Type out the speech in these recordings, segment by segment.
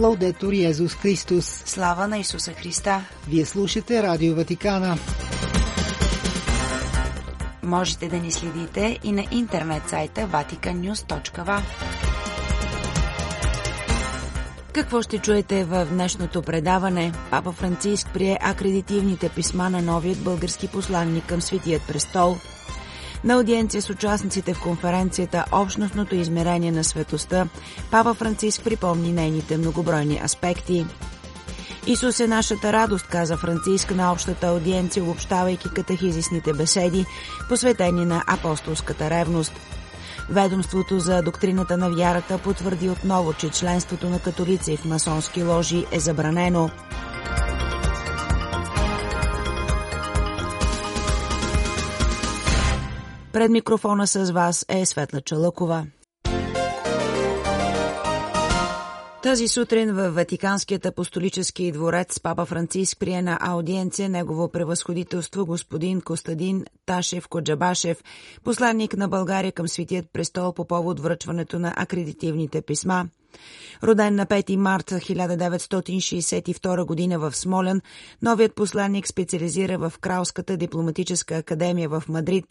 Лаудетур Йезус Христос. Слава на Исуса Христа. Вие слушате Радио Ватикана. Можете да ни следите и на интернет сайта vaticannews.va. Какво ще чуете в днешното предаване? Папа Франциск прие акредитивните писма на новият български посланник към Светият престол. На аудиенция с участниците в конференцията «Общностното измерение на светостта» Папа Франциск припомни нейните многобройни аспекти. Исус е нашата радост, каза Франциск на общата аудиенция, обобщавайки катехизисните беседи, посветени на апостолската ревност. Ведомството за доктрината на вярата потвърди отново, че членството на католици в масонски ложи е забранено. Пред микрофона с вас е Светла Челъкова. Тази сутрин във Ватиканският апостолически дворец Папа Франциск прие на аудиенция негово превъзходителство господин Костадин Ташев Коджабашев, посланник на България към Светият престол по повод връчването на акредитивните писма. Роден на 5 март 1962 година в Смолян, новият посланник специализира в Кралската дипломатическа академия в Мадрид,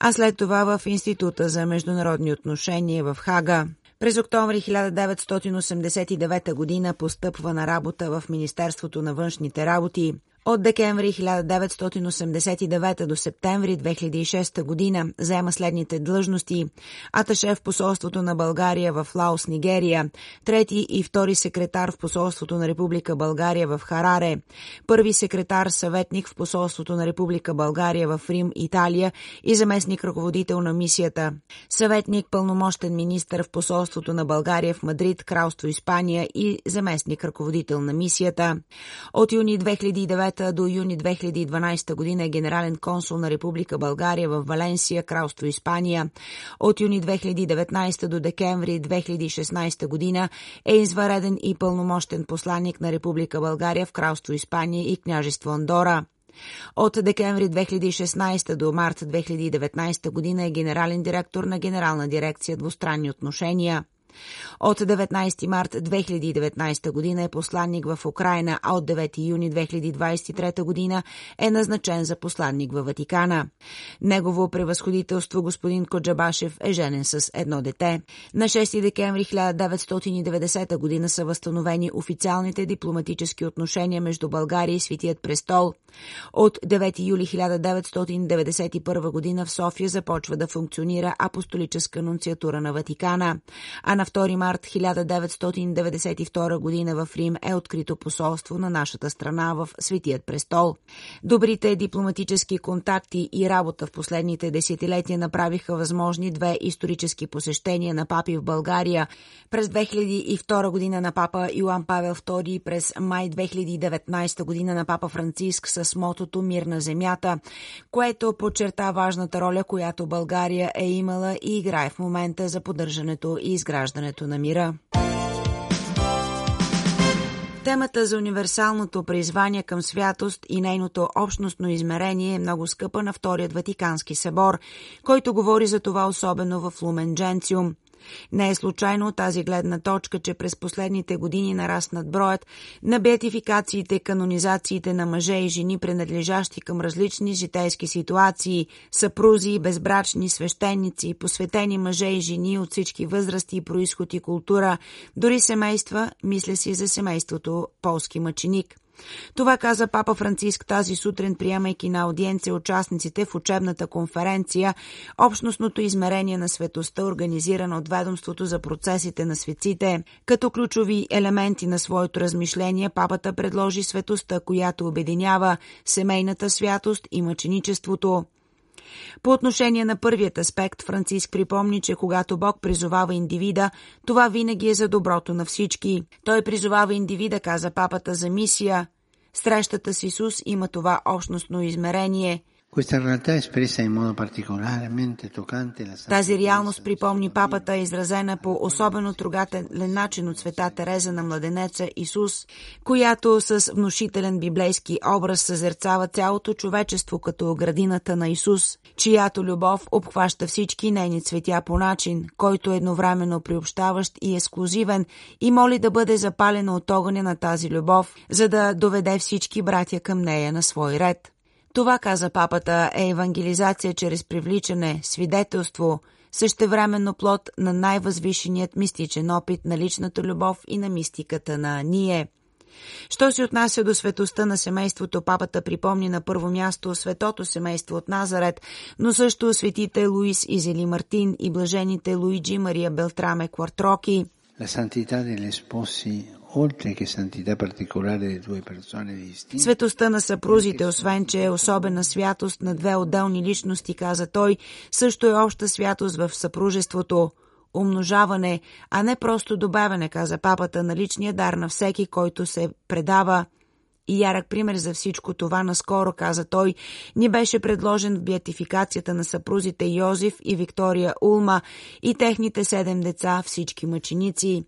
а след това в Института за международни отношения в Хага. През октомври 1989 година постъпва на работа в Министерството на външните работи. От декември 1989 до септември 2006 година заема следните длъжности: аташе в посолството на България в Лаос, Нигерия, трети и втори секретар в посолството на Република България в Хараре, първи секретар-съветник в посолството на Република България в Рим, Италия и заместник-ръководител на мисията, съветник-пълномощен министър в посолството на България в Мадрид, Кралство Испания и заместник-ръководител на мисията. От юни 2009 до юни 2012 година е генерален консул на Република България в Валенсия, Кралство Испания. От юни 2019 до декември 2016 година е извънреден и пълномощен посланик на Република България в Кралство Испания и Княжество Андора. От декември 2016 до март 2019 година е генерален директор на Генерална дирекция двустранни отношения. От 19 март 2019 година е посланник в Украйна, а от 9 юни 2023 година е назначен за посланник във Ватикана. Негово превъзходителство господин Коджабашев е женен с едно дете. На 6 декември 1990 година са възстановени официалните дипломатически отношения между България и Светият престол. От 9 юли 1991 година в София започва да функционира апостолическа анунциатура на Ватикана, а на 2 март 1992 година в Рим е открито посолство на нашата страна в Светият престол. Добрите дипломатически контакти и работа в последните десетилетия направиха възможни две исторически посещения на папи в България: през 2002 година на папа Йоан Павел II и през май 2019 година на папа Франциск с мотото «Мир на земята», което подчерта важната роля, която България е имала и играе в момента за поддържането и изграждането на мира. Темата за универсалното призвание към святост и нейното общностно измерение е много скъпа на Вторият Ватикански събор, който говори за това особено в Лумен Дженциум. Не е случайно от тази гледна точка, че през последните години нараснат броят на беатификациите, канонизациите на мъже и жени, принадлежащи към различни житейски ситуации, съпрузи, безбрачни, свещеници, посветени мъже и жени от всички възрасти, произход и култура, дори семейства. Мисля си за семейството полски мъченик. Това каза папа Франциск тази сутрин, приемайки на аудиенция участниците в учебната конференция «Общностното измерение на светостта», организирана от Ведомството за процесите на светците. Като ключови елементи на своето размишление папата предложи светостта, която обединява семейната святост и мъченичеството. По отношение на първият аспект, Франциск припомни, че когато Бог призовава индивида, това винаги е за доброто на всички. Той призовава индивида, каза папата, за мисия. Срещата с Исус има това общностно измерение. Тази реалност, припомни папата, е изразена по особено трогателен начин от света Тереза на младенеца Исус, която с внушителен библейски образ съзерцава цялото човечество като градината на Исус, чиято любов обхваща всички нейни цветя по начин, който е едновременно приобщаващ и ексклузивен, и моли да бъде запалена от огъня на тази любов, за да доведе всички братя към нея на свой ред. Това, каза папата, е евангелизация чрез привличане, свидетелство, същевременно плод на най-възвишеният мистичен опит на личната любов и на мистиката на ние. Що се отнася до светостта на семейството, папата припомни на първо място светото семейство от Назарет, но също светите Луис и Зели Мартин и блажените Луиджи Мария Белтраме Квартроки. Светостта на съпрузите, освен че е особена святост на две отделни личности, каза той, също е обща святост в съпружеството. Умножаване, а не просто добавяне, каза папата, на личния дар на всеки, който се предава. И ярък пример за всичко това наскоро, каза той, ни беше предложен в беатификацията на съпрузите Йосиф и Виктория Улма и техните 7 деца, всички мъченици.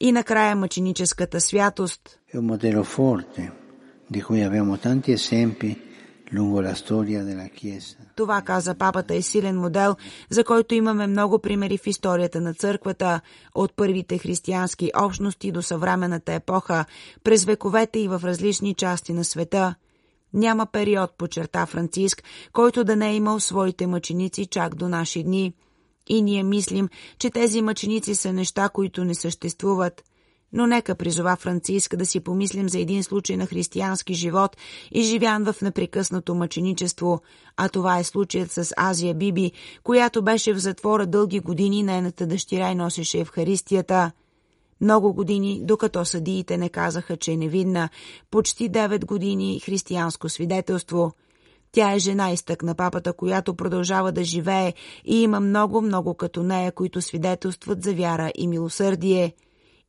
И накрая мъченическата святост. Това, каза папата, е силен модел, за който имаме много примери в историята на църквата, от първите християнски общности до съвременната епоха, през вековете и в различни части на света. Няма период, подчерта Франциск, който да не е имал своите мъченици чак до наши дни. И ние мислим, че тези мъченици са неща, които не съществуват. Но нека, призова Франциск, да си помислим за един случай на християнски живот, изживян в непрекъснато мъченичество, а това е случаят с Азия Биби, която беше в затвора дълги години, нейната дъщеря и носеше Евхаристията. Много години, докато съдиите не казаха, че е невинна, почти 9 години християнско свидетелство. Тя е жена, изтъкна папата, която продължава да живее и има много като нея, които свидетелстват за вяра и милосърдие.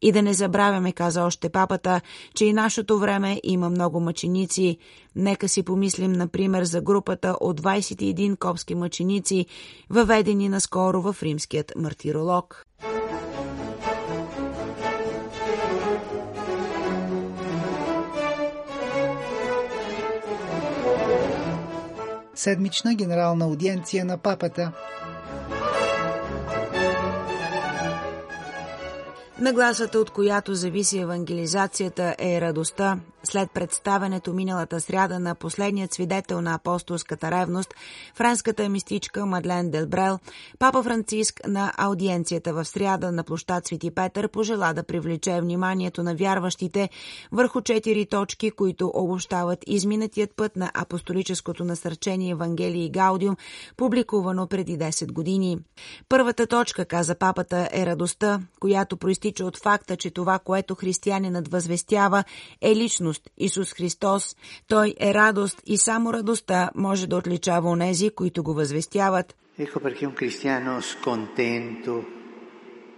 И да не забравяме, каза още папата, че и нашето време има много мъченици. Нека си помислим, например, за групата от 21 копски мъченици, въведени наскоро в римският мартиролог. Седмична генерална аудиенция на папата. Нагласата, от която зависи евангелизацията, е радостта. След представенето миналата сряда на последният свидетел на апостолската ревност, френската мистичка Мадлен Делбрел, папа Франциск на аудиенцията в сряда на площад Свети Петър пожела да привлече вниманието на вярващите върху 4 точки, които обобщават изминатият път на апостолическото насърчение Евангелие и Гаудиум, публикувано преди 10 години. Първата точка, каза папата, е радостта, която проистича от факта, че това, което християнинът възвестява, е личност Исус Христос. Той е радост и само радостта може да отличава онези, които го възвестяват. Ecco perché un cristiano scontento,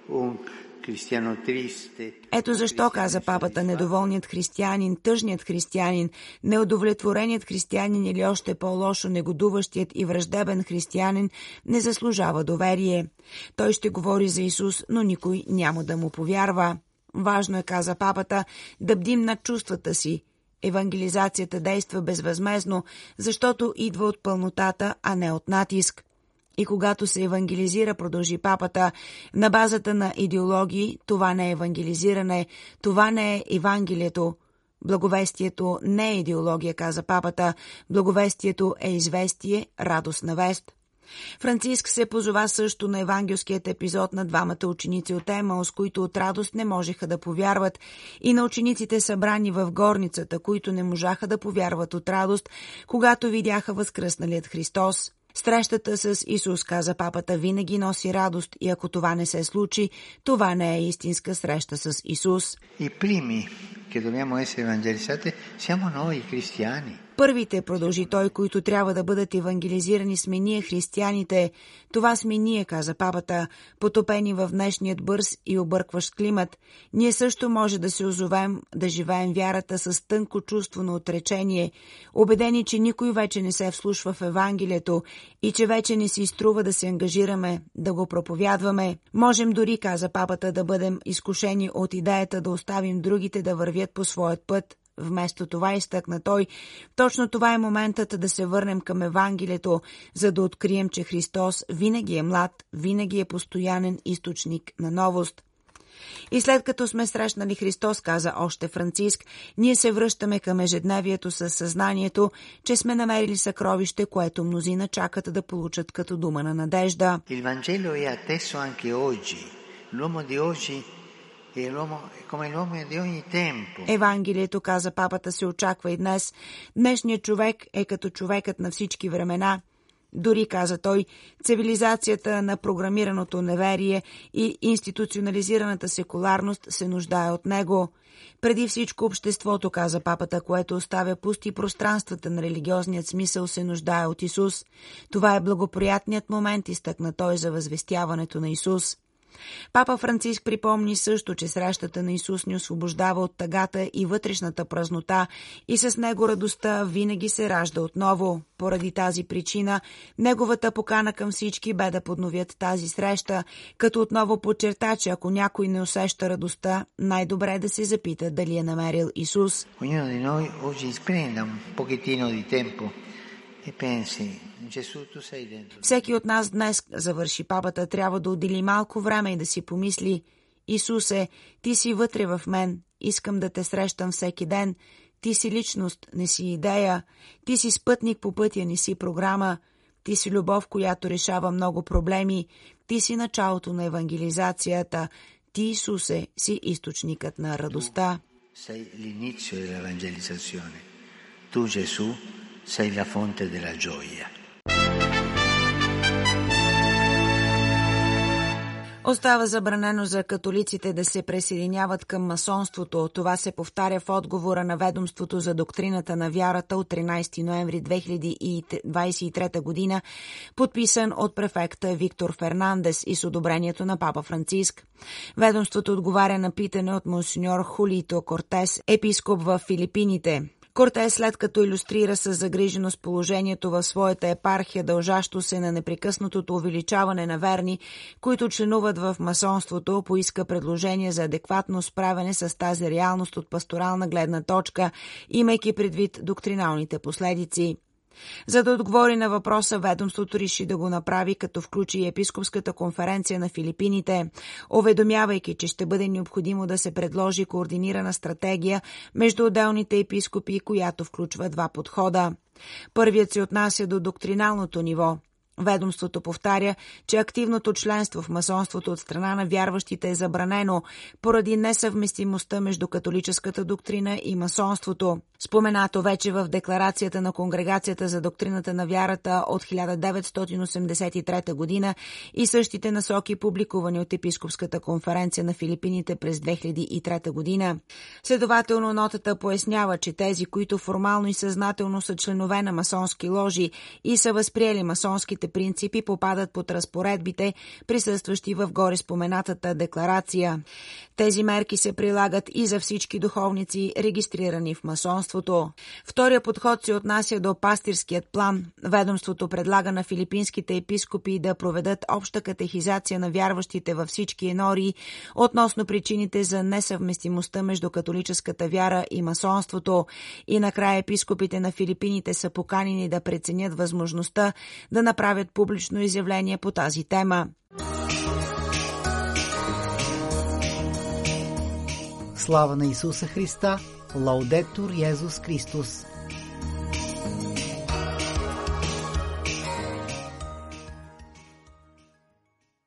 un cristiano triste. Ето защо, каза папата, недоволният християнин, тъжният християнин, неудовлетвореният християнин или още по-лошо негодуващият и враждебен християнин не заслужава доверие. Той ще говори за Исус, но никой няма да му повярва. Важно е, каза папата, да бдим над чувствата си. Евангелизацията действа безвъзмезно, защото идва от пълнотата, а не от натиск. И когато се евангелизира, продължи папата, на базата на идеологии, това не е евангелизиране, това не е Евангелието. Благовестието не е идеология, каза папата, благовестието е известие, радостна вест. Франциск се позова също на евангелският епизод на двамата ученици от Емаус, които от радост не можеха да повярват, и на учениците събрани в горницата, които не можаха да повярват от радост, когато видяха възкръсналият Христос. Срещата с Исус, каза папата, винаги носи радост, и ако това не се случи, това не е истинска среща с Исус. И прими, че добямо есе евангелизати, сямо ной, християни. Първите, продължи той, които трябва да бъдат евангелизирани, сме ние, християните. Това сме ние, каза папата, потопени в днешният бърз и объркващ климат. Ние също може да се озовем, да живеем вярата с тънко чувство на отречение, убедени, че никой вече не се вслушва в Евангелието и че вече не си струва да се ангажираме, да го проповядваме. Можем дори, каза папата, да бъдем изкушени от идеята да оставим другите да вървят по своят път. Вместо това изтъкна той, точно това е моментът да се върнем към Евангелието, за да открием, че Христос винаги е млад, винаги е постоянен източник на новост. И след като сме срещнали Христос, каза още Франциск, ние се връщаме към ежедневието със съзнанието, че сме намерили съкровище, което мнозина чакат да получат като дума на надежда. Евангелието е атесо anche oggi. L'uomo di oggi Евангелието, каза папата, се очаква и днес. Днешният човек е като човекът на всички времена. Дори, каза той, цивилизацията на програмираното неверие и институционализираната секуларност се нуждае от него. Преди всичко обществото, каза папата, което оставя пусти пространствата на религиозният смисъл, се нуждае от Исус. Това е благоприятният момент, изтъкна той, за възвестяването на Исус. Папа Франциск припомни също, че срещата на Исус ни освобождава от тъгата и вътрешната празнота и с него радостта винаги се ражда отново. Поради тази причина, неговата покана към всички бе да подновят тази среща, като отново подчерта, че ако някой не усеща радостта, най-добре е да се запита дали е намерил Исус. Всеки от нас днес, завърши папата, трябва да отдели малко време и да си помисли: Исусе, ти си вътре в мен, искам да те срещам всеки ден, ти си личност, не си идея, ти си спътник по пътя, не си програма, ти си любов, която решава много проблеми, ти си началото на евангелизацията, ти, Исусе, си източникът на радостта. Ту, Исус, sei la fonte della gioia. Остава забранено за католиците да се присъединяват към масонството. Това се повтаря в отговора на Ведомството за доктрината на вярата от 13 ноември 2023 година, подписан от префекта Виктор Фернандес и с одобрението на папа Франциск. Ведомството отговаря на питане от монсеньор Хулито Кортес, епископ във Филипините. Кортес, след като илюстрира със загриженост положението в своята епархия, дължащо се на непрекъснатото увеличаване на верни, които членуват в масонството, поиска предложение за адекватно справяне с тази реалност от пасторална гледна точка, имайки предвид доктриналните последици. За да отговори на въпроса, ведомството реши да го направи, като включи и епископската конференция на Филипините, уведомявайки, че ще бъде необходимо да се предложи координирана стратегия между отделните епископи, която включва два подхода. Първият се отнася до доктриналното ниво. Ведомството повтаря, че активното членство в масонството от страна на вярващите е забранено поради несъвместимостта между католическата доктрина и масонството. Споменато вече в декларацията на Конгрегацията за доктрината на вярата от 1983 година и същите насоки, публикувани от епископската конференция на Филипините през 2003 година. Следователно, нотата пояснява, че тези, които формално и съзнателно са членове на масонски ложи и са възприели масонските принципи, попадат под разпоредбите, присъстващи в горе споменатата декларация. Тези мерки се прилагат и за всички духовници, регистрирани в масонството. Втория подход се отнася до пастирският план. Ведомството предлага на филипинските епископи да проведат обща катехизация на вярващите във всички енории относно причините за несъвместимостта между католическата вяра и масонството. И накрая епископите на Филипините са поканени да преценят възможността да направят публично изявление по тази тема. Слава на Исуса Христа! Лаудетур Йезус Христос!